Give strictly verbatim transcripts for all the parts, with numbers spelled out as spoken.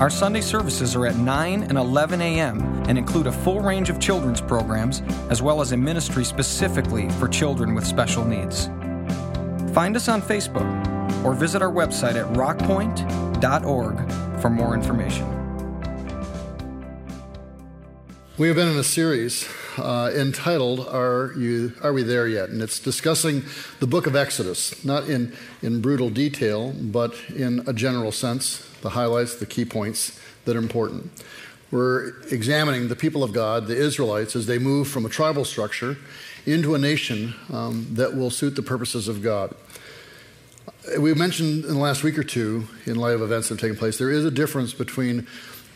Our Sunday services are at nine and eleven a.m. and include a full range of children's programs, as well as a ministry specifically for children with special needs. Find us on Facebook or visit our website at rockpointe dot org for more information. We have been in a series uh, entitled, Are You? Are We There Yet? And it's discussing the book of Exodus, not in, in brutal detail, but in a general sense. The highlights, the key points that are important. We're examining the people of God, the Israelites, as they move from a tribal structure into a nation um, that will suit the purposes of God. We mentioned in the last week or two, in light of events that have taken place, there is a difference between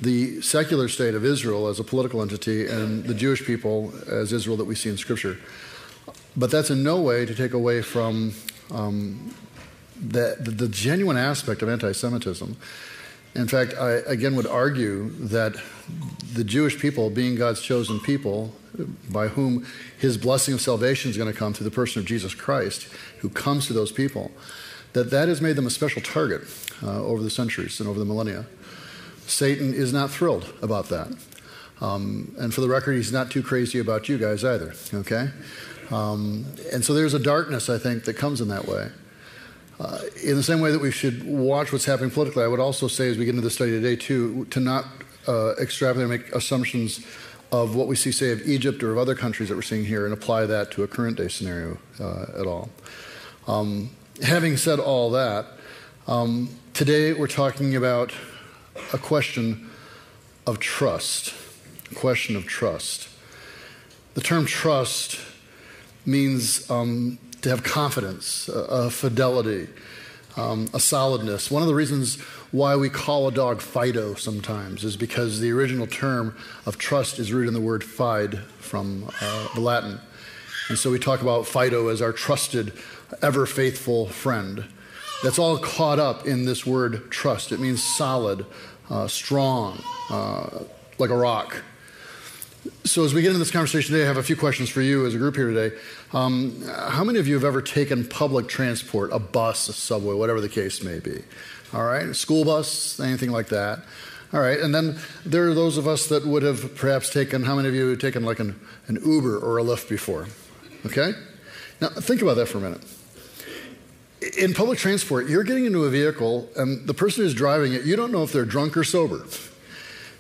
the secular state of Israel as a political entity and the Jewish people as Israel that we see in Scripture. But that's in no way to take away from um, the, the, the genuine aspect of anti-Semitism. In fact, I again would argue that the Jewish people, being God's chosen people, by whom his blessing of salvation is going to come through the person of Jesus Christ, who comes to those people, that that has made them a special target uh, over the centuries and over the millennia. Satan is not thrilled about that. Um, and for the record, he's not too crazy about you guys either, okay? Um, and so there's a darkness, I think, that comes in that way. Uh, in the same way that we should watch what's happening politically, I would also say as we get into the study today, too, to not uh, extrapolate and make assumptions of what we see, say, of Egypt or of other countries that we're seeing here and apply that to a current-day scenario uh, at all. Um, having said all that, um, today we're talking about a question of trust, a question of trust. The term trust means Um, to have confidence, a fidelity, um, a solidness. One of the reasons why we call a dog Fido sometimes is because the original term of trust is rooted in the word fide from uh, the Latin. And so we talk about Fido as our trusted, ever faithful friend. That's all caught up in this word trust. It means solid, uh, strong, uh, like a rock. So as we get into this conversation today, I have a few questions for you as a group here today. Um, how many of you have ever taken public transport, a bus, a subway, whatever the case may be? All right, a school bus, anything like that. All right, and then there are those of us that would have perhaps taken, how many of you have taken like an, an Uber or a Lyft before? Okay? Now think about that for a minute. In public transport, you're getting into a vehicle and the person who's driving it, you don't know if they're drunk or sober.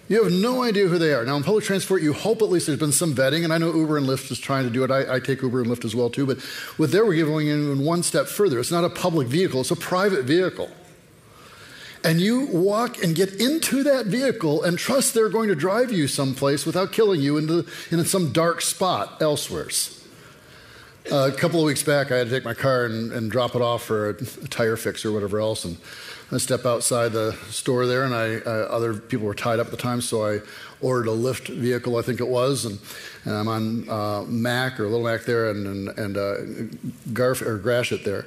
You have no idea who they are. Now, in public transport, you hope at least there's been some vetting, and I know Uber and Lyft is trying to do it. I, I take Uber and Lyft as well, too, but with there, we're going in one step further. It's not a public vehicle. It's a private vehicle. And you walk and get into that vehicle and trust they're going to drive you someplace without killing you into, into some dark spot elsewhere. Uh, a couple of weeks back, I had to take my car and, and drop it off for a, a tire fix or whatever else, and I step outside the store there, and I, uh, other people were tied up at the time, so I ordered a Lyft vehicle, I think it was, and, and I'm on uh, Mac or Little Mac there, and and, and uh, Garf or Gratiot there,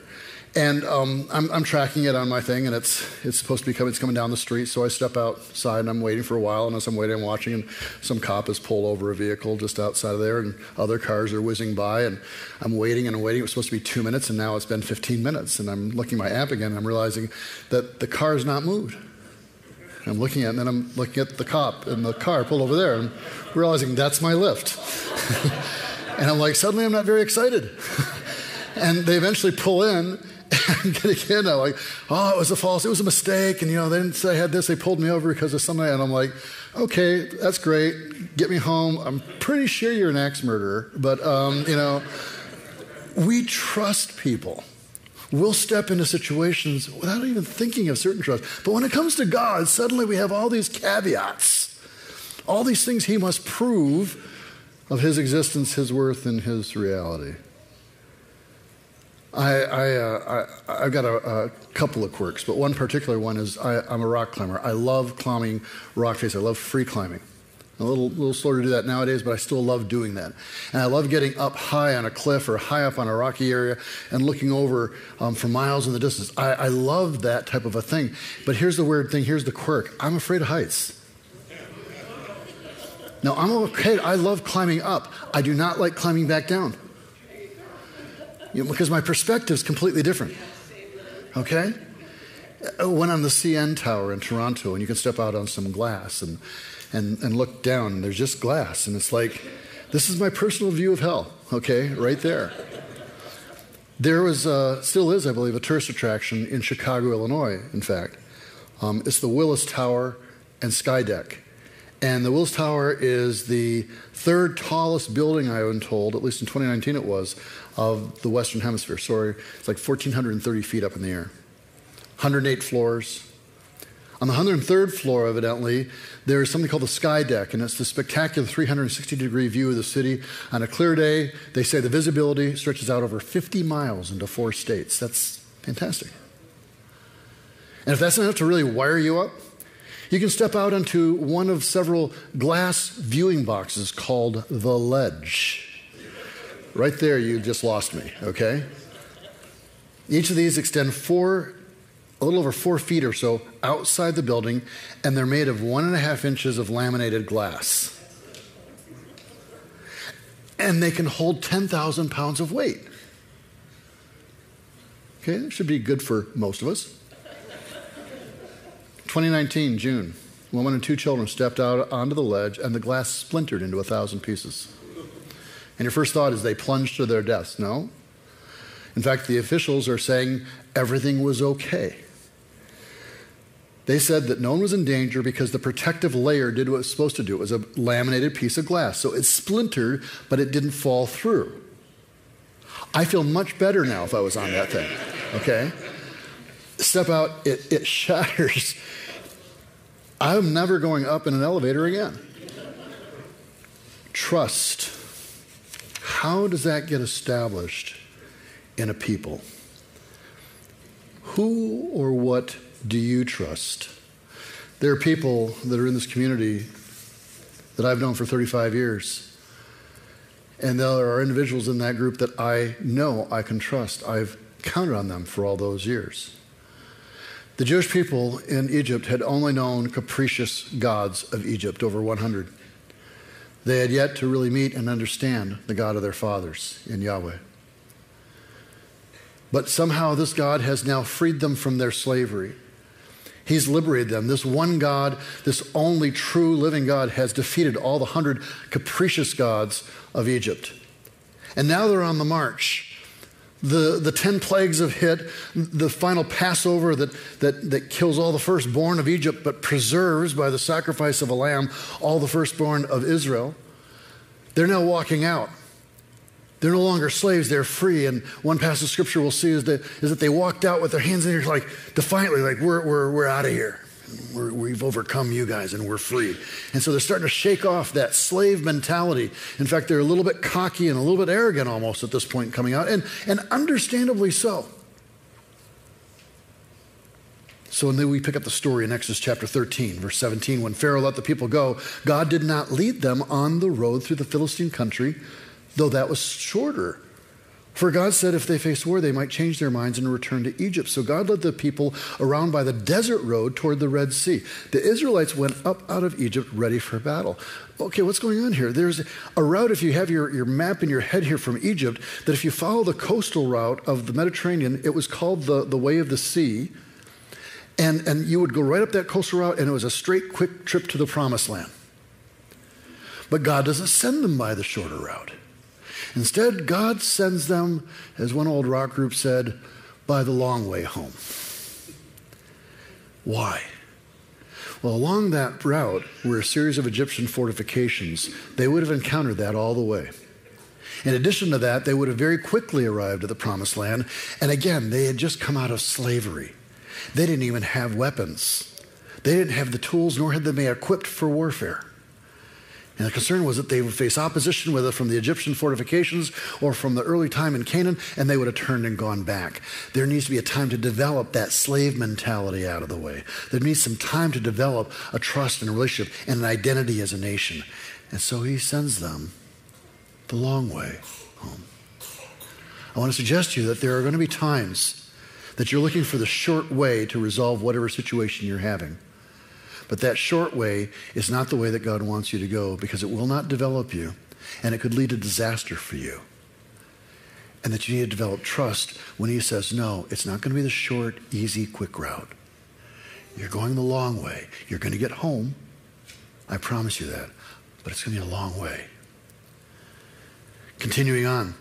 and um, I'm, I'm tracking it on my thing, and it's it's supposed to be coming, it's coming down the street, so I step outside and I'm waiting for a while, and as I'm waiting, I'm watching, and some cop has pulled over a vehicle just outside of there, and other cars are whizzing by, and I'm waiting and waiting. It was supposed to be two minutes, and now it's been fifteen minutes, and I'm looking at my app again, and I'm realizing that the car's not moved. I'm looking at, and then I'm looking at the cop and the car pulled over there, and realizing that's my Lyft. And I'm like, suddenly I'm not very excited. And they eventually pull in, and again, I'm like, oh, it was a false, it was a mistake, and you know, they didn't say I had this, they pulled me over because of something, and I'm like, okay, that's great, get me home. I'm pretty sure you're an axe murderer, but um, you know, we trust people. We'll step into situations without even thinking of certain trust. But when it comes to God, suddenly we have all these caveats, all these things he must prove of his existence, his worth, and his reality. I, I, uh, I, I've got a, a couple of quirks, but one particular one is I, I'm a rock climber. I love climbing rock face. I love free climbing. I'm a little, little slower to do that nowadays, but I still love doing that. And I love getting up high on a cliff or high up on a rocky area and looking over um, for miles in the distance. I, I love that type of a thing. But here's the weird thing. Here's the quirk. I'm afraid of heights. Now, I'm okay. I love climbing up. I do not like climbing back down. You know, because my perspective is completely different, okay? When I'm the C N Tower in Toronto, and you can step out on some glass and, and, and look down, and there's just glass, and it's like, this is my personal view of hell, okay, right there. There was, uh, still is, I believe, a tourist attraction in Chicago, Illinois, in fact. Um, it's the Willis Tower and Skydeck. And the Willis Tower is the third tallest building, I've been told, at least in twenty nineteen it was, of the Western Hemisphere. Sorry, it's like one thousand four hundred thirty feet up in the air. one hundred eight floors. On the one hundred third floor, evidently, there is something called the Sky Deck, and it's the spectacular three hundred sixty degree view of the city. On a clear day, they say the visibility stretches out over fifty miles into four states. That's fantastic. And if that's enough to really wire you up, you can step out onto one of several glass viewing boxes called The Ledge. Right there, you just lost me, okay? Each of these extend four, a little over four feet or so outside the building, and they're made of one and a half inches of laminated glass. And they can hold ten thousand pounds of weight. Okay, that should be good for most of us. twenty nineteen, June, a woman and two children stepped out onto the ledge, and the glass splintered into a thousand pieces. And your first thought is they plunged to their deaths. No. In fact, the officials are saying everything was okay. They said that no one was in danger because the protective layer did what it was supposed to do. It was a laminated piece of glass. So it splintered, but it didn't fall through. I feel much better now if I was on that thing, okay? Step out, it, it shatters. I'm never going up in an elevator again. Trust. How does that get established in a people? Who or what do you trust? There are people that are in this community that I've known for thirty-five years. And there are individuals in that group that I know I can trust. I've counted on them for all those years. The Jewish people in Egypt had only known capricious gods of Egypt, over one hundred. They had yet to really meet and understand the God of their fathers in Yahweh. But somehow this God has now freed them from their slavery. He's liberated them. This one God, this only true living God, has defeated all the hundred capricious gods of Egypt. And now they're on the march. The, the ten plagues have hit, the final Passover that, that, that kills all the firstborn of Egypt but preserves by the sacrifice of a lamb all the firstborn of Israel. They're now walking out. They're no longer slaves, they're free. And one passage of scripture we'll see is that, is that they walked out with their hands in the air like defiantly, like we're, we're, we're out of here. We're, we've overcome you guys and we're free. And so they're starting to shake off that slave mentality. In fact, they're a little bit cocky and a little bit arrogant almost at this point coming out, and, and understandably so. So and then we pick up the story in Exodus chapter thirteen, verse seventeen. When Pharaoh let the people go, God did not lead them on the road through the Philistine country, though that was shorter. For God said if they faced war, they might change their minds and return to Egypt. So God led the people around by the desert road toward the Red Sea. The Israelites went up out of Egypt ready for battle. Okay, what's going on here? There's a route, if you have your, your map in your head here from Egypt, that if you follow the coastal route of the Mediterranean, it was called the, the Way of the Sea. And, and you would go right up that coastal route, and it was a straight, quick trip to the Promised Land. But God doesn't send them by the shorter route. Instead, God sends them, as one old rock group said, by the long way home. Why? Well, along that route were a series of Egyptian fortifications. They would have encountered that all the way. In addition to that, they would have very quickly arrived at the Promised Land. And again, they had just come out of slavery. They didn't even have weapons. They didn't have the tools, nor had they been equipped for warfare. And the concern was that they would face opposition, whether from the Egyptian fortifications or from the early time in Canaan, and they would have turned and gone back. There needs to be a time to develop that slave mentality out of the way. There needs some time to develop a trust and a relationship and an identity as a nation. And so he sends them the long way home. I want to suggest to you that there are going to be times that you're looking for the short way to resolve whatever situation you're having. But that short way is not the way that God wants you to go, because it will not develop you, and it could lead to disaster for you. And that you need to develop trust when he says, no, it's not going to be the short, easy, quick route. You're going the long way. You're going to get home. I promise you that. But it's going to be a long way. Continuing on.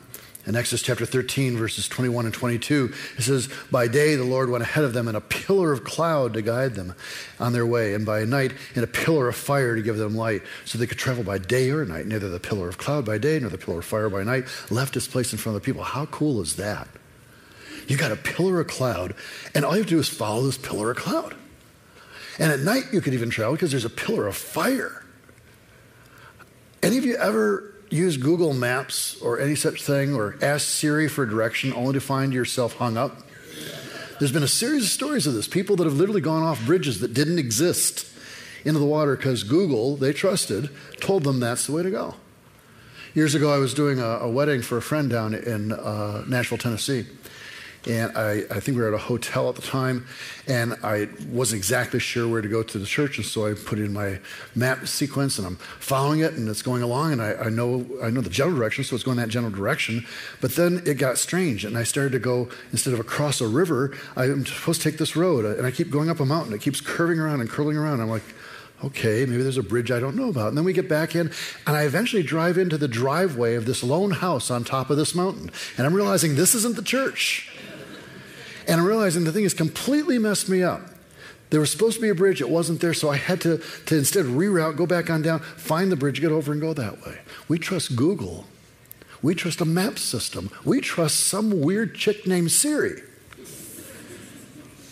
In Exodus chapter thirteen, verses twenty-one and twenty-two, it says, by day the Lord went ahead of them in a pillar of cloud to guide them on their way, and by night in a pillar of fire to give them light, so they could travel by day or night. Neither the pillar of cloud by day nor the pillar of fire by night left its place in front of the people. How cool is that? You got a pillar of cloud, and all you have to do is follow this pillar of cloud. And at night you could even travel because there's a pillar of fire. Any of you ever use Google Maps or any such thing, or ask Siri for direction only to find yourself hung up? There's been a series of stories of this. People that have literally gone off bridges that didn't exist into the water because Google, they trusted, told them that's the way to go. Years ago, I was doing a, a wedding for a friend down in uh, Nashville, Tennessee. And I, I think we were at a hotel at the time, and I wasn't exactly sure where to go to the church, and so I put in my map sequence, and I'm following it, and it's going along, and I, I know I know the general direction, so it's going that general direction. But then it got strange, and I started to go, instead of across a river, I'm supposed to take this road, and I keep going up a mountain. It keeps curving around and curling around. I'm like, okay, maybe there's a bridge I don't know about. And then we get back in, and I eventually drive into the driveway of this lone house on top of this mountain, and I'm realizing this isn't the church. And I'm realizing the thing has completely messed me up. There was supposed to be a bridge. It wasn't there, so I had to, to instead reroute, go back on down, find the bridge, get over, and go that way. We trust Google. We trust a map system. We trust some weird chick named Siri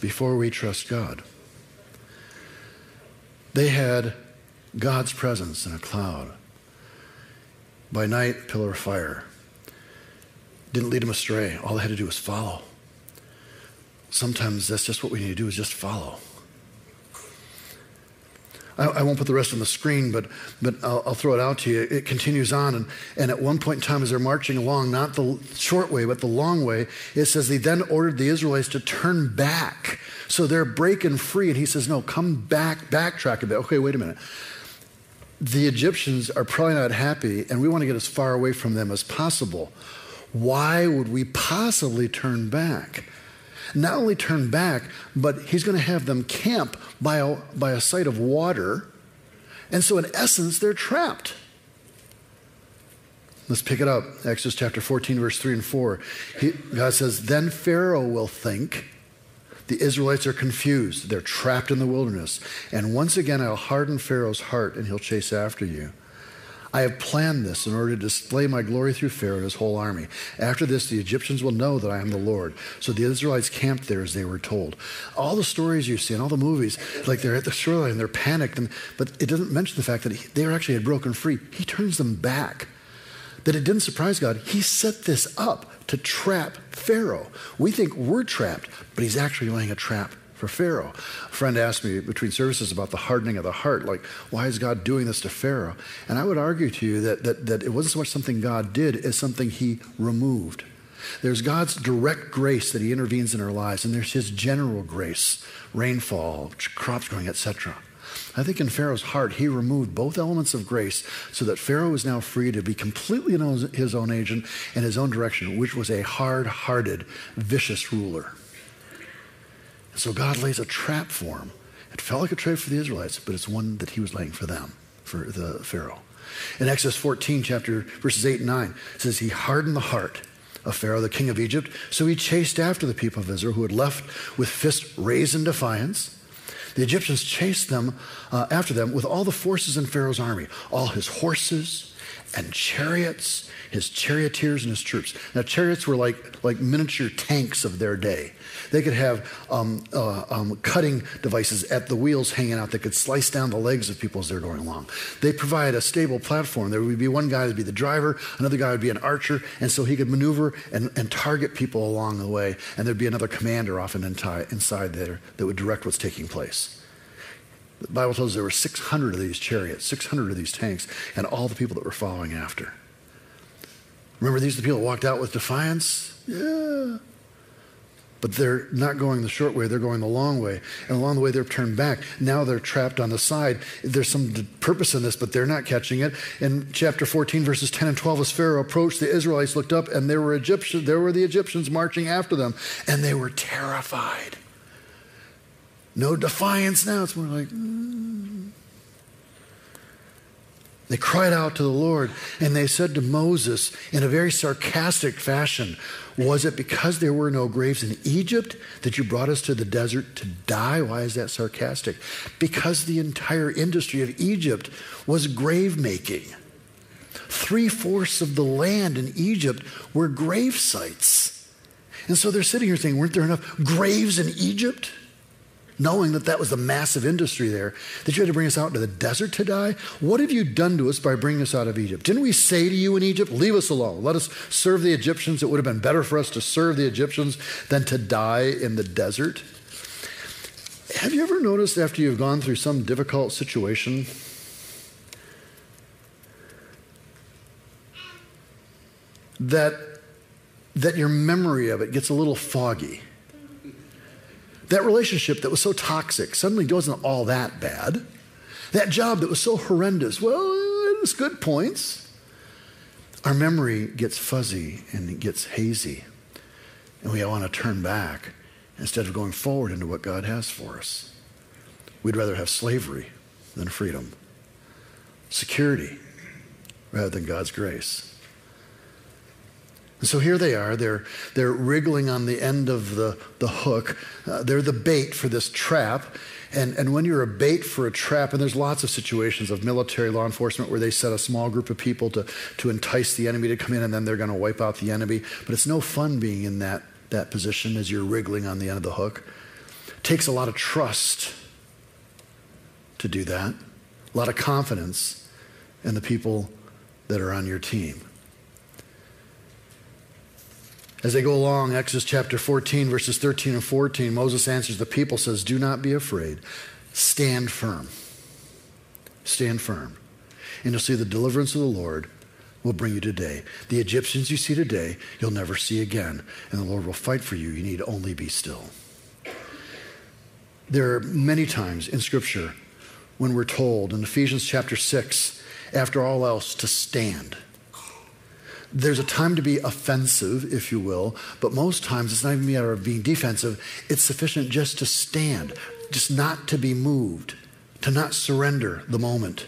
before we trust God. They had God's presence in a cloud. By night, pillar of fire. Didn't lead them astray. All they had to do was follow. Sometimes that's just what we need to do, is just follow. I, I won't put the rest on the screen, but but I'll, I'll throw it out to you. It continues on, and, and at one point in time as they're marching along, not the short way, but the long way, it says he then ordered the Israelites to turn back. So they're breaking free, and he says, no, come back, backtrack a bit. Okay, wait a minute. The Egyptians are probably not happy, and we want to get as far away from them as possible. Why would we possibly turn back? Not only turn back, but he's going to have them camp by a, by a site of water. And so in essence, they're trapped. Let's pick it up. Exodus chapter fourteen, verse three and four. He, God says, then Pharaoh will think the Israelites are confused. They're trapped in the wilderness. And once again, I'll harden Pharaoh's heart, and he'll chase after you. I have planned this in order to display my glory through Pharaoh and his whole army. After this, the Egyptians will know that I am the Lord. So the Israelites camped there as they were told. All the stories you see in all the movies, like they're at the shoreline, they're panicked, and, but it doesn't mention the fact that he, they actually had broken free. He turns them back. That it didn't surprise God. He set this up to trap Pharaoh. We think we're trapped, but he's actually laying a trap for Pharaoh. A friend asked me between services about the hardening of the heart, like, why is God doing this to Pharaoh? And I would argue to you that, that, that it wasn't so much something God did as something he removed. There's God's direct grace that he intervenes in our lives, and there's his general grace, rainfall, crops growing, et cetera. I think in Pharaoh's heart, he removed both elements of grace so that Pharaoh was now free to be completely his own agent and his own direction, which was a hard-hearted, vicious ruler. And so God lays a trap for him. It felt like a trap for the Israelites, but it's one that he was laying for them, for the Pharaoh. In Exodus fourteen, chapter verses eight and nine, it says, he hardened the heart of Pharaoh, the king of Egypt, so he chased after the people of Israel, who had left with fists raised in defiance. The Egyptians chased them uh, after them with all the forces in Pharaoh's army, all his horses, and chariots, his charioteers and his troops. Now, chariots were like, like miniature tanks of their day. They could have um, uh, um, cutting devices at the wheels hanging out that could slice down the legs of people as they're going along. They provide a stable platform. There would be one guy would be the driver, another guy would be an archer, and so he could maneuver and, and target people along the way, and there'd be another commander often inside there that would direct what's taking place. The Bible tells us there were six hundred of these chariots, six hundred of these tanks, and all the people that were following after. Remember, these are the people that walked out with defiance? Yeah. But they're not going the short way, they're going the long way. And along the way, they're turned back. Now they're trapped on the side. There's some purpose in this, but they're not catching it. In chapter fourteen, verses ten and twelve, as Pharaoh approached, the Israelites looked up, and there were Egyptians, there were the Egyptians marching after them, and they were terrified. No defiance now. It's more like, mm. They cried out to the Lord, and they said to Moses in a very sarcastic fashion, was it because there were no graves in Egypt that you brought us to the desert to die? Why is that sarcastic? Because the entire industry of Egypt was grave making. Three-fourths of the land in Egypt were grave sites. And so they're sitting here saying, weren't there enough graves in Egypt? Knowing that that was the massive industry there, that you had to bring us out into the desert to die? What have you done to us by bringing us out of Egypt? Didn't we say to you in Egypt, leave us alone, let us serve the Egyptians? It would have been better for us to serve the Egyptians than to die in the desert. Have you ever noticed after you've gone through some difficult situation, that, that your memory of it gets a little foggy? That relationship that was so toxic suddenly wasn't all that bad. That job that was so horrendous, well, it was good points. Our memory gets fuzzy and it gets hazy. And we want to turn back instead of going forward into what God has for us. We'd rather have slavery than freedom. Security rather than God's grace. And so here they are, they're, they're wriggling on the end of the, the hook. Uh, they're the bait for this trap. And, and when you're a bait for a trap, and there's lots of situations of military law enforcement where they set a small group of people to, to entice the enemy to come in, and then they're going to wipe out the enemy. But it's no fun being in that, that position as you're wriggling on the end of the hook. It takes a lot of trust to do that, a lot of confidence in the people that are on your team. As they go along, Exodus chapter fourteen, verses thirteen and fourteen, Moses answers the people, says, do not be afraid. Stand firm. Stand firm. And you'll see the deliverance of the Lord will bring you today. The Egyptians you see today, you'll never see again. And the Lord will fight for you. You need only be still. There are many times in Scripture when we're told, in Ephesians chapter six, after all else, to stand. There's a time to be offensive, if you will, but most times it's not even a matter of being defensive. It's sufficient just to stand, just not to be moved, to not surrender the moment.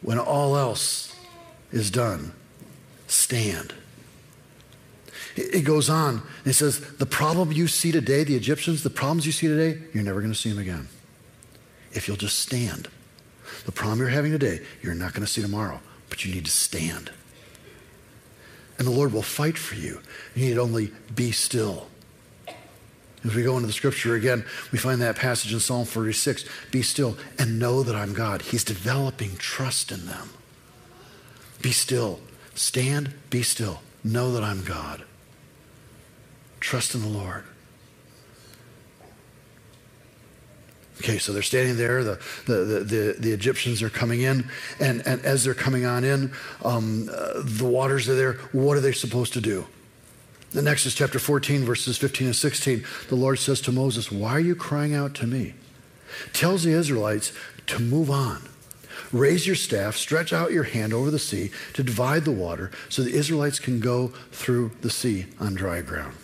When all else is done, stand. It goes on, and it says, the problem you see today, the Egyptians, the problems you see today, you're never going to see them again. If you'll just stand. The problem you're having today, you're not going to see tomorrow, but you need to stand. And the Lord will fight for you. You need only be still. As we go into the Scripture again, we find that passage in Psalm forty-six, be still and know that I'm God. He's developing trust in them. Be still. Stand, be still. Know that I'm God. Trust in the Lord. Okay, so they're standing there, the, the, the, the Egyptians are coming in, and, and as they're coming on in, um, uh, the waters are there. What are they supposed to do? In Exodus chapter fourteen, verses fifteen and sixteen, the Lord says to Moses, why are you crying out to me? Tells the Israelites to move on. Raise your staff, stretch out your hand over the sea to divide the water so the Israelites can go through the sea on dry ground.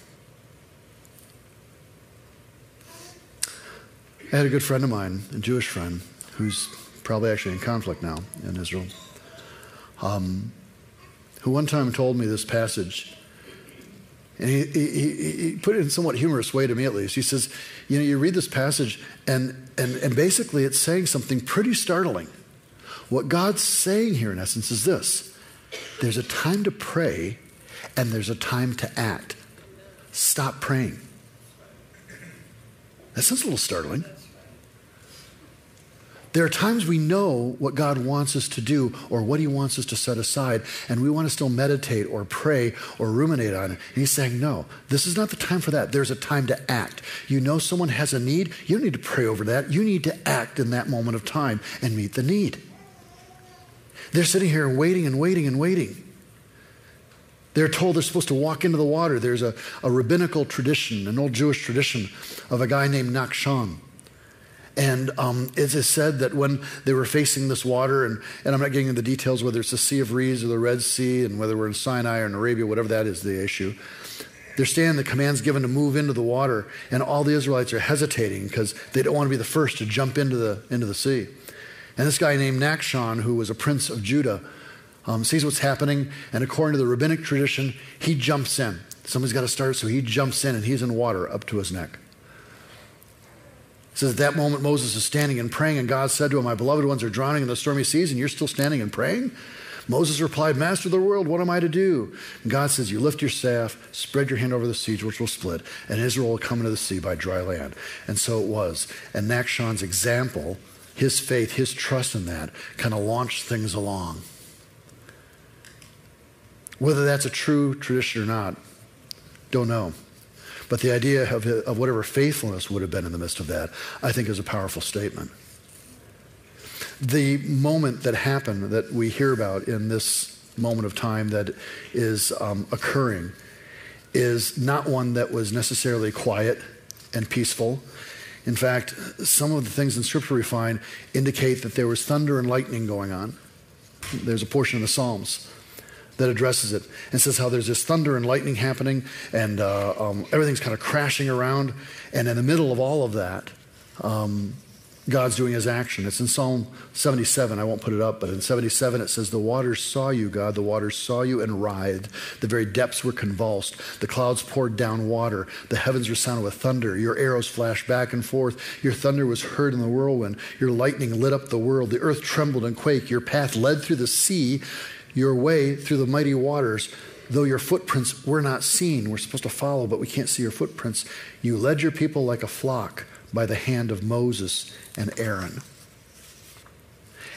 I had a good friend of mine, a Jewish friend, who's probably actually in conflict now in Israel, um, who one time told me this passage, and he, he, he put it in a somewhat humorous way to me at least. He says, you know, you read this passage, and, and, and basically it's saying something pretty startling. What God's saying here, in essence, is this. There's a time to pray and there's a time to act. Stop praying. That sounds a little startling. There are times we know what God wants us to do or what he wants us to set aside, and we want to still meditate or pray or ruminate on it. And he's saying, no, this is not the time for that. There's a time to act. You know someone has a need. You don't need to pray over that. You need to act in that moment of time and meet the need. They're sitting here waiting and waiting and waiting. They're told they're supposed to walk into the water. There's a, a rabbinical tradition, an old Jewish tradition of a guy named Nachshon. And um, it is said that when they were facing this water, and, and I'm not getting into the details whether it's the Sea of Reeds or the Red Sea, and whether we're in Sinai or in Arabia, whatever that is the issue, they're standing, the command's given to move into the water, and all the Israelites are hesitating because they don't want to be the first to jump into the, into the sea. And this guy named Nachshon, who was a prince of Judah, um, sees what's happening, and according to the rabbinic tradition, he jumps in. Somebody's got to start, so he jumps in, and he's in water up to his neck. It says, at that moment, Moses is standing and praying, and God said to him, my beloved ones are drowning in the stormy seas, and you're still standing and praying? Moses replied, Master of the world, what am I to do? And God says, you lift your staff, spread your hand over the sea, which will split, and Israel will come into the sea by dry land. And so it was. And Nachshon's example, his faith, his trust in that, kind of launched things along. Whether that's a true tradition or not, don't know. But the idea of, of whatever faithfulness would have been in the midst of that, I think, is a powerful statement. The moment that happened that we hear about in this moment of time that is um, occurring is not one that was necessarily quiet and peaceful. In fact, some of the things in Scripture we find indicate that there was thunder and lightning going on. There's a portion of the Psalms that addresses it and says how there's this thunder and lightning happening, and uh, um, everything's kind of crashing around. And in the middle of all of that, um, God's doing his action. It's in Psalm seventy-seven. I won't put it up, but in seventy-seven it says, the waters saw you, God. The waters saw you and writhed. The very depths were convulsed. The clouds poured down water. The heavens resounded with thunder. Your arrows flashed back and forth. Your thunder was heard in the whirlwind. Your lightning lit up the world. The earth trembled and quaked. Your path led through the sea, your way through the mighty waters, though your footprints were not seen. We're supposed to follow, but we can't see your footprints. You led your people like a flock by the hand of Moses and Aaron.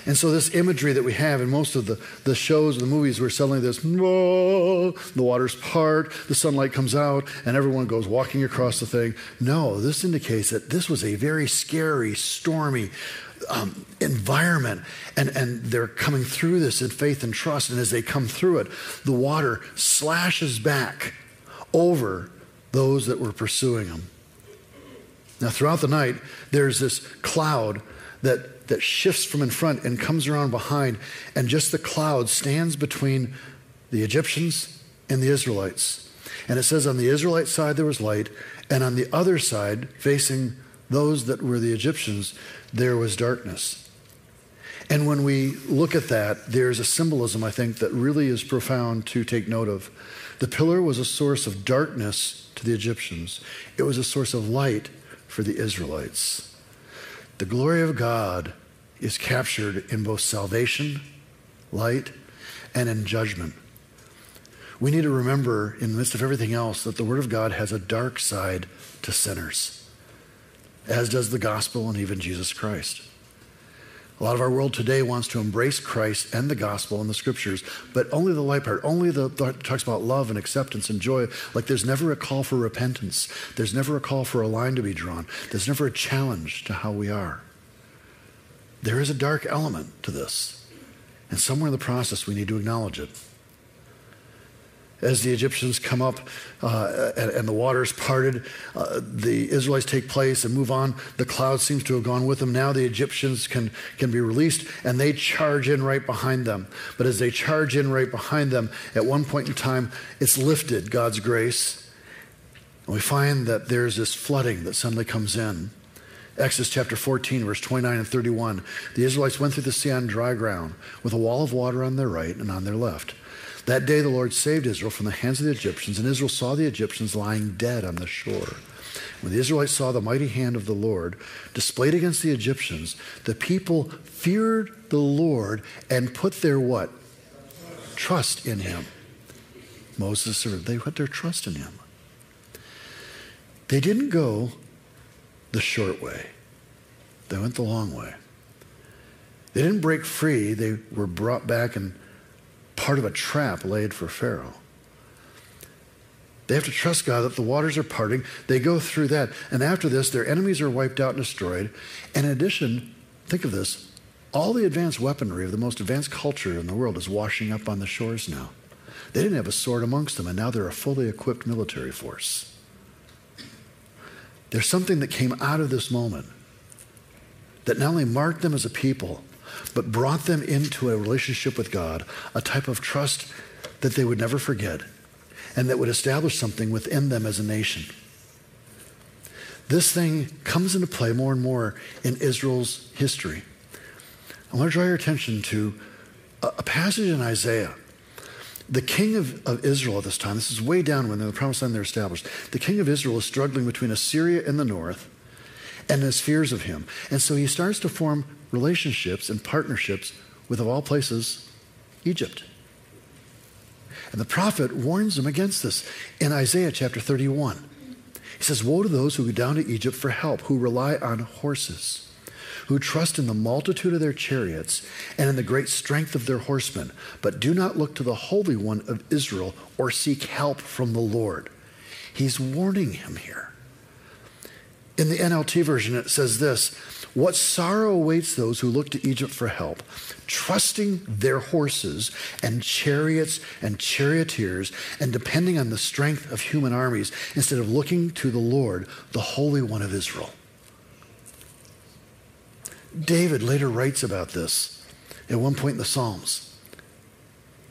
And so this imagery that we have in most of the, the shows and the movies, where suddenly this, the waters part, the sunlight comes out, and everyone goes walking across the thing. No, this indicates that this was a very scary, stormy Um, environment, and, and they're coming through this in faith and trust, and as they come through it, the water slashes back over those that were pursuing them. Now, throughout the night, there's this cloud that, that shifts from in front and comes around behind, and just the cloud stands between the Egyptians and the Israelites. And it says on the Israelite side there was light, and on the other side, facing those that were the Egyptians, there was darkness. And when we look at that, there's a symbolism, I think, that really is profound to take note of. The pillar was a source of darkness to the Egyptians. It was a source of light for the Israelites. The glory of God is captured in both salvation, light, and in judgment. We need to remember, in the midst of everything else, that the Word of God has a dark side to sinners, as does the gospel and even Jesus Christ. A lot of our world today wants to embrace Christ and the gospel and the Scriptures, but only the light part, only the part that talks about love and acceptance and joy. Like, there's never a call for repentance. There's never a call for a line to be drawn. There's never a challenge to how we are. There is a dark element to this, and somewhere in the process we need to acknowledge it. As the Egyptians come up uh, and, and the waters parted, uh, the Israelites take place and move on. The cloud seems to have gone with them. Now the Egyptians can, can be released, and they charge in right behind them. But as they charge in right behind them, at one point in time, it's lifted, God's grace. And we find that there's this flooding that suddenly comes in. Exodus chapter fourteen, verse twenty-nine and thirty-one. The Israelites went through the sea on dry ground with a wall of water on their right and on their left. That day the Lord saved Israel from the hands of the Egyptians, and Israel saw the Egyptians lying dead on the shore. When the Israelites saw the mighty hand of the Lord displayed against the Egyptians, the people feared the Lord and put their what? Trust in him. Moses' servant. They put their trust in him. They didn't go the short way. They went the long way. They didn't break free. They were brought back and part of a trap laid for Pharaoh. They have to trust God that the waters are parting. They go through that. And after this, their enemies are wiped out and destroyed. And in addition, think of this, all the advanced weaponry of the most advanced culture in the world is washing up on the shores now. They didn't have a sword amongst them, and now they're a fully equipped military force. There's something that came out of this moment that not only marked them as a people, but brought them into a relationship with God, a type of trust that they would never forget, and that would establish something within them as a nation. This thing comes into play more and more in Israel's history. I want to draw your attention to a passage in Isaiah. The king of, of Israel at this time, this is way down when the promised land they're established, the king of Israel is struggling between Assyria in the north and his fears of him. And so he starts to form relationships and partnerships with, of all places, Egypt. And the prophet warns them against this in Isaiah chapter thirty-one. He says, "Woe to those who go down to Egypt for help, who rely on horses, who trust in the multitude of their chariots and in the great strength of their horsemen, but do not look to the Holy One of Israel or seek help from the Lord." He's warning him here. In the N L T version, it says this, "What sorrow awaits those who look to Egypt for help, trusting their horses and chariots and charioteers and depending on the strength of human armies instead of looking to the Lord, the Holy One of Israel." David later writes about this at one point in the Psalms.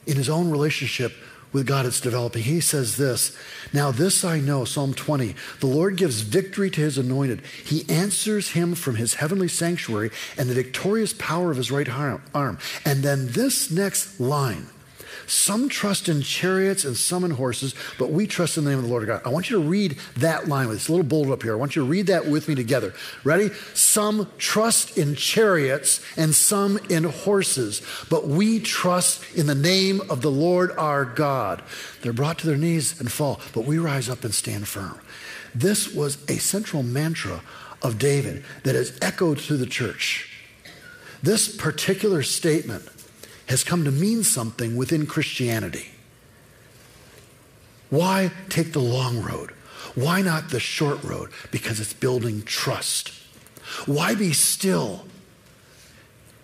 In his own relationship with God it's developing. He says this, "Now this I know," Psalm twenty, "the Lord gives victory to his anointed. He answers him from his heavenly sanctuary and the victorious power of his right arm." And then this next line, "Some trust in chariots and some in horses, but we trust in the name of the Lord our God." I want you to read that line with, it's a little bold up here. I want you to read that with me together. Ready? "Some trust in chariots and some in horses, but we trust in the name of the Lord our God." They're brought to their knees and fall, but we rise up and stand firm. This was a central mantra of David that has echoed through the church. This particular statement has come to mean something within Christianity. Why take the long road? Why not the short road? Because it's building trust. Why be still?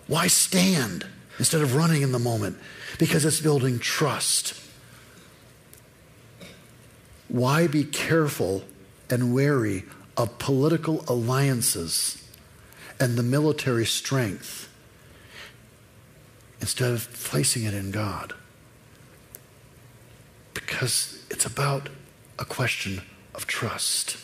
Why stand instead of running in the moment? Because it's building trust. Why be careful and wary of political alliances and the military strength instead of placing it in God? Because it's about a question of trust.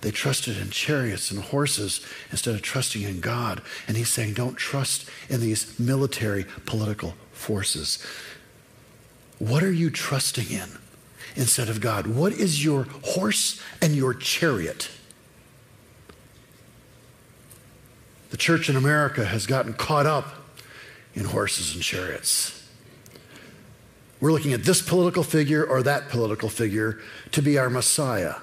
They trusted in chariots and horses instead of trusting in God. And he's saying, don't trust in these military political forces. What are you trusting in instead of God? What is your horse and your chariot? The church in America has gotten caught up in horses and chariots. We're looking at this political figure or that political figure to be our Messiah.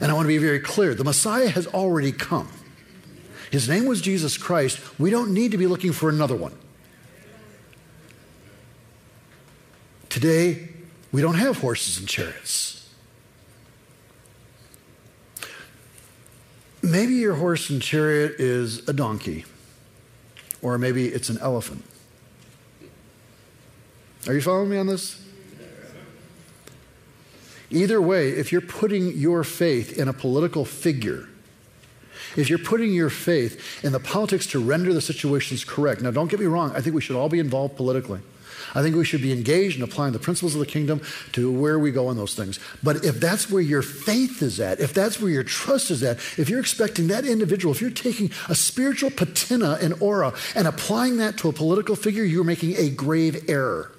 And I want to be very clear, the Messiah has already come. His name was Jesus Christ. We don't need to be looking for another one. Today, we don't have horses and chariots. Maybe your horse and chariot is a donkey, or maybe it's an elephant. Are you following me on this? Either way, if you're putting your faith in a political figure, if you're putting your faith in the politics to render the situations correct, now don't get me wrong, I think we should all be involved politically. I think we should be engaged in applying the principles of the kingdom to where we go on those things. But if that's where your faith is at, if that's where your trust is at, if you're expecting that individual, if you're taking a spiritual patina and aura and applying that to a political figure, you're making a grave error.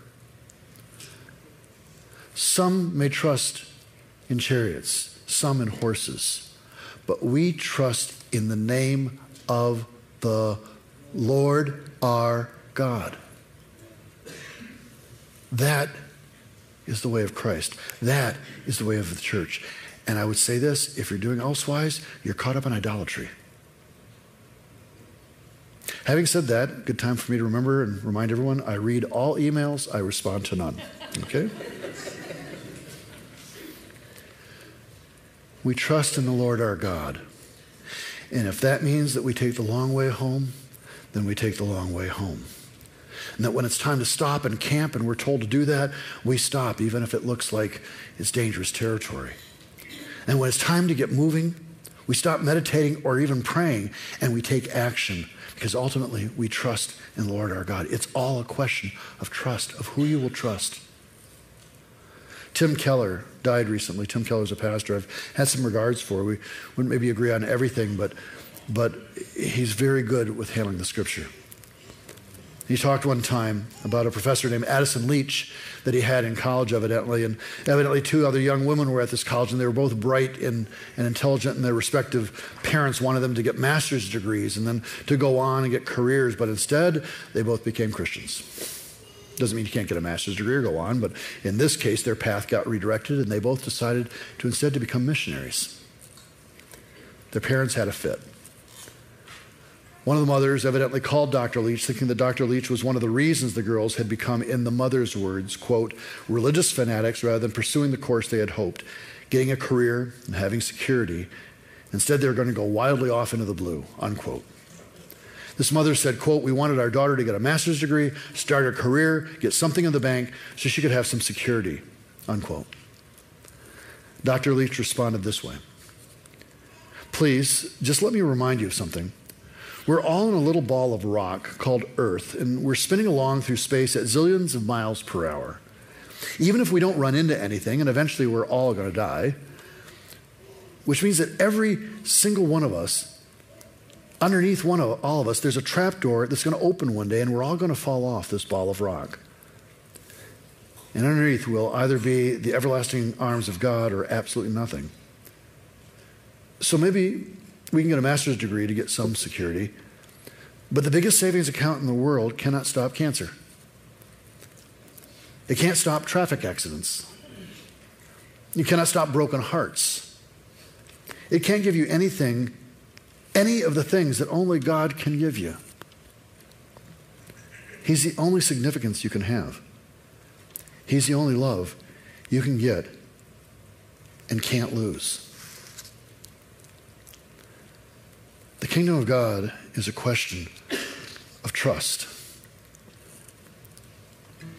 Some may trust in chariots some in horses. But we trust in the name of the Lord our God. That is the way of Christ. That is the way of the church. And I would say this, if you're doing elsewise, you're caught up in idolatry. Having said that, good time for me to remember and remind everyone, I read all emails, I respond to none. Okay? We trust in the Lord our God. And if that means that we take the long way home, then we take the long way home. And that when it's time to stop and camp and we're told to do that, we stop, even if it looks like it's dangerous territory. And when it's time to get moving, we stop meditating or even praying, and we take action, because ultimately we trust in the Lord our God. It's all a question of trust, of who you will trust. Tim Keller died recently. Tim Keller is a pastor I've had some regards for. We wouldn't maybe agree on everything, but, but he's very good with handling the scripture. He talked one time about a professor named Addison Leach that he had in college, evidently, and evidently two other young women were at this college, and they were both bright and, and intelligent, and their respective parents wanted them to get master's degrees and then to go on and get careers, but instead, they both became Christians. Doesn't mean you can't get a master's degree or go on, but in this case, their path got redirected, and they both decided to instead to become missionaries. Their parents had a fit. One of the mothers evidently called Doctor Leach, thinking that Doctor Leach was one of the reasons the girls had become, in the mother's words, quote, religious fanatics rather than pursuing the course they had hoped, getting a career and having security. Instead, they were going to go wildly off into the blue, unquote. This mother said, quote, we wanted our daughter to get a master's degree, start a career, get something in the bank so she could have some security, unquote. Doctor Leach responded this way. Please, just let me remind you of something. We're all in a little ball of rock called Earth, and we're spinning along through space at zillions of miles per hour. Even if we don't run into anything, and eventually we're all going to die, which means that every single one of us, underneath one of all of us, there's a trap door that's going to open one day, and we're all going to fall off this ball of rock. And underneath will either be the everlasting arms of God or absolutely nothing. So maybe we can get a master's degree to get some security, but the biggest savings account in the world cannot stop cancer. It can't stop traffic accidents. You cannot stop broken hearts. It can't give you anything, any of the things that only God can give you. He's the only significance you can have. He's the only love you can get and can't lose. The kingdom of God is a question of trust.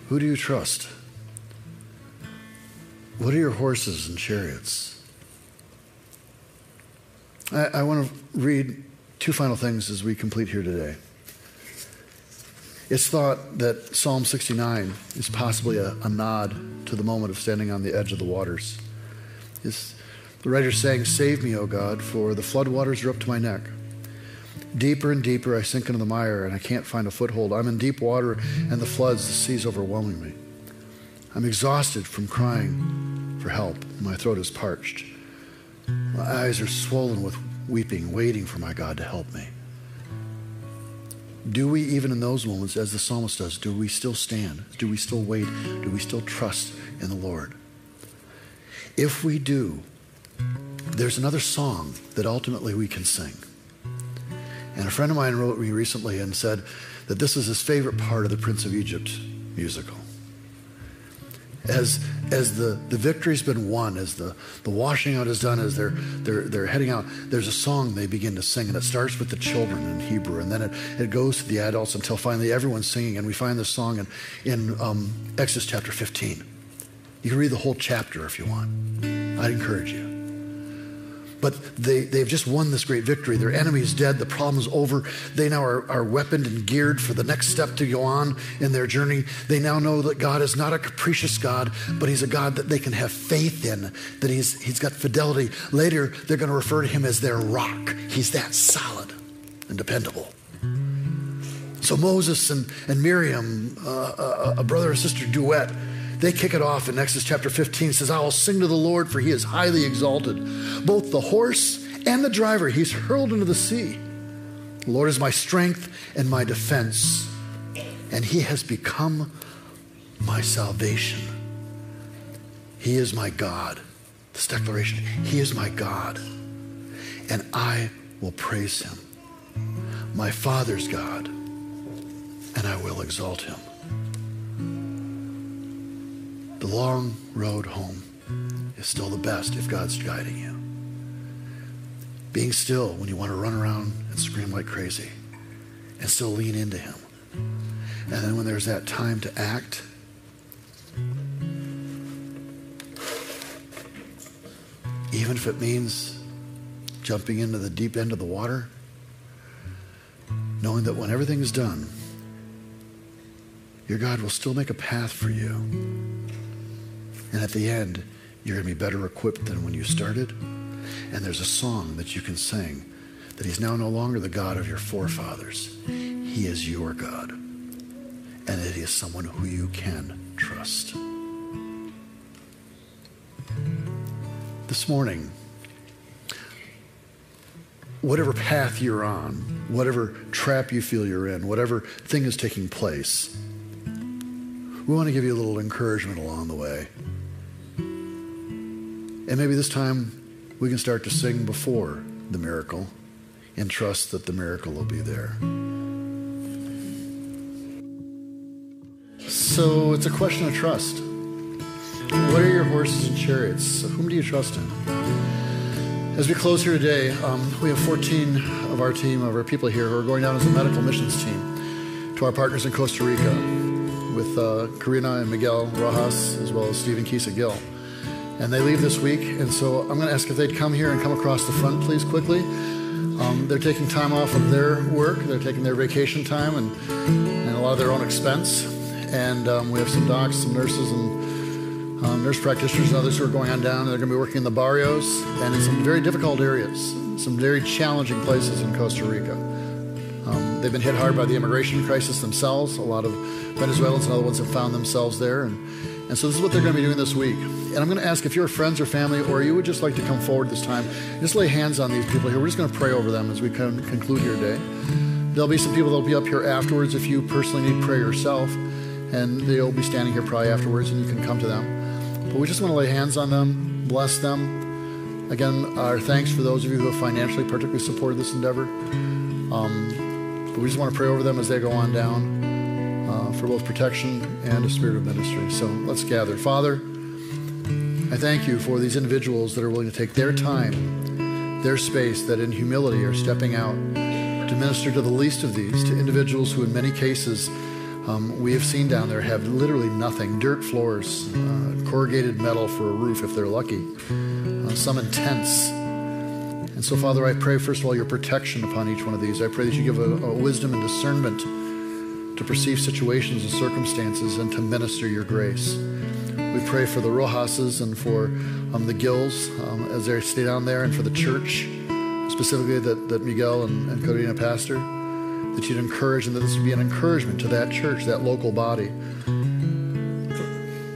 Who do you trust? What are your horses and chariots? I, I want to read two final things as we complete here today. It's thought that Psalm sixty-nine is possibly a, a nod to the moment of standing on the edge of the waters. It's, the writer's saying, save me, O God, for the floodwaters are up to my neck. Deeper and deeper I sink into the mire, and I can't find a foothold. I'm in deep water, and the floods, the sea's overwhelming me. I'm exhausted from crying for help. My throat is parched. My eyes are swollen with weeping, waiting for my God to help me. Do we, even in those moments, as the psalmist does, do we still stand? Do we still wait? Do we still trust in the Lord? If we do, there's another song that ultimately we can sing. And a friend of mine wrote me recently and said that this is his favorite part of the Prince of Egypt musical. As, as the, the victory's been won, as the, the washing out is done, as they're, they're, they're heading out, there's a song they begin to sing, and it starts with the children in Hebrew, and then it, it goes to the adults until finally everyone's singing, and we find this song in, in um, Exodus chapter fifteen. You can read the whole chapter if you want. I'd encourage you. But they, they've just won this great victory. Their enemy is dead. The problem's over. They now are, are weaponed and geared for the next step to go on in their journey. They now know that God is not a capricious God, but he's a God that they can have faith in, that he's, he's got fidelity. Later, they're going to refer to him as their rock. He's that solid and dependable. So Moses and, and Miriam, uh, a, a brother and sister duet, They kick it off in Exodus chapter fifteen, says, I will sing to the Lord, for he is highly exalted. Both the horse and the driver, he's hurled into the sea. The Lord is my strength and my defense, and he has become my salvation. He is my God. This declaration, he is my God, and I will praise him. My Father's God, and I will exalt him. The long road home is still the best if God's guiding you. Being still when you want to run around and scream like crazy and still lean into him. And then when there's that time to act, even if it means jumping into the deep end of the water, knowing that when everything's done, your God will still make a path for you. And at the end, you're going to be better equipped than when you started. And there's a song that you can sing that he's now no longer the God of your forefathers. He is your God. And that he is someone who you can trust. This morning, whatever path you're on, whatever trap you feel you're in, whatever thing is taking place, we want to give you a little encouragement along the way. And maybe this time we can start to sing before the miracle and trust that the miracle will be there. So it's a question of trust. What are your horses and chariots? Whom do you trust in? As we close here today, um, we have fourteen of our team, of our people here, who are going down as a medical missions team to our partners in Costa Rica with uh, Karina and Miguel Rojas, as well as Stephen Kisa-Gill. And they leave this week, and so I'm going to ask if they'd come here and come across the front, please, quickly. Um, they're taking time off of their work. They're taking their vacation time and, and a lot of their own expense. And um, we have some docs, some nurses, and Um, nurse practitioners and others who are going on down. They're going to be working in the barrios and in some very difficult areas, some very challenging places in Costa Rica. Um, they've been hit hard by the immigration crisis themselves. A lot of Venezuelans and other ones have found themselves there. And, and so this is what they're going to be doing this week. And I'm going to ask if you're friends or family, or you would just like to come forward this time, just lay hands on these people here. We're just going to pray over them as we con- conclude your day. There'll be some people that'll be up here afterwards if you personally need prayer yourself. And they'll be standing here probably afterwards, and you can come to them. But we just want to lay hands on them, bless them. Again, our thanks for those of you who have financially particularly supported this endeavor. Um, but we just want to pray over them as they go on down uh, for both protection and a spirit of ministry. So let's gather. Father, I thank you for these individuals that are willing to take their time, their space, that in humility are stepping out to minister to the least of these, to individuals who in many cases Um, we have seen down there have literally nothing, dirt floors, uh, corrugated metal for a roof if they're lucky, uh, some in tents. And so, Father, I pray, first of all, your protection upon each one of these. I pray that you give a, a wisdom and discernment to perceive situations and circumstances and to minister your grace. We pray for the Rojases and for um, the Gills um, as they stay down there, and for the church, specifically that, that Miguel and, and Karina pastor, that you'd encourage, and that this would be an encouragement to that church, that local body.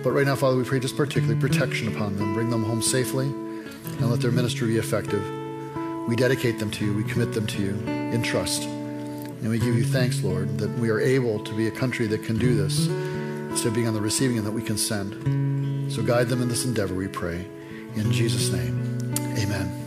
But right now, Father, we pray just particularly protection upon them. Bring them home safely, and let their ministry be effective. We dedicate them to you. We commit them to you in trust. And we give you thanks, Lord, that we are able to be a country that can do this instead of being on the receiving end, that we can send. So guide them in this endeavor, we pray. In Jesus' name, amen.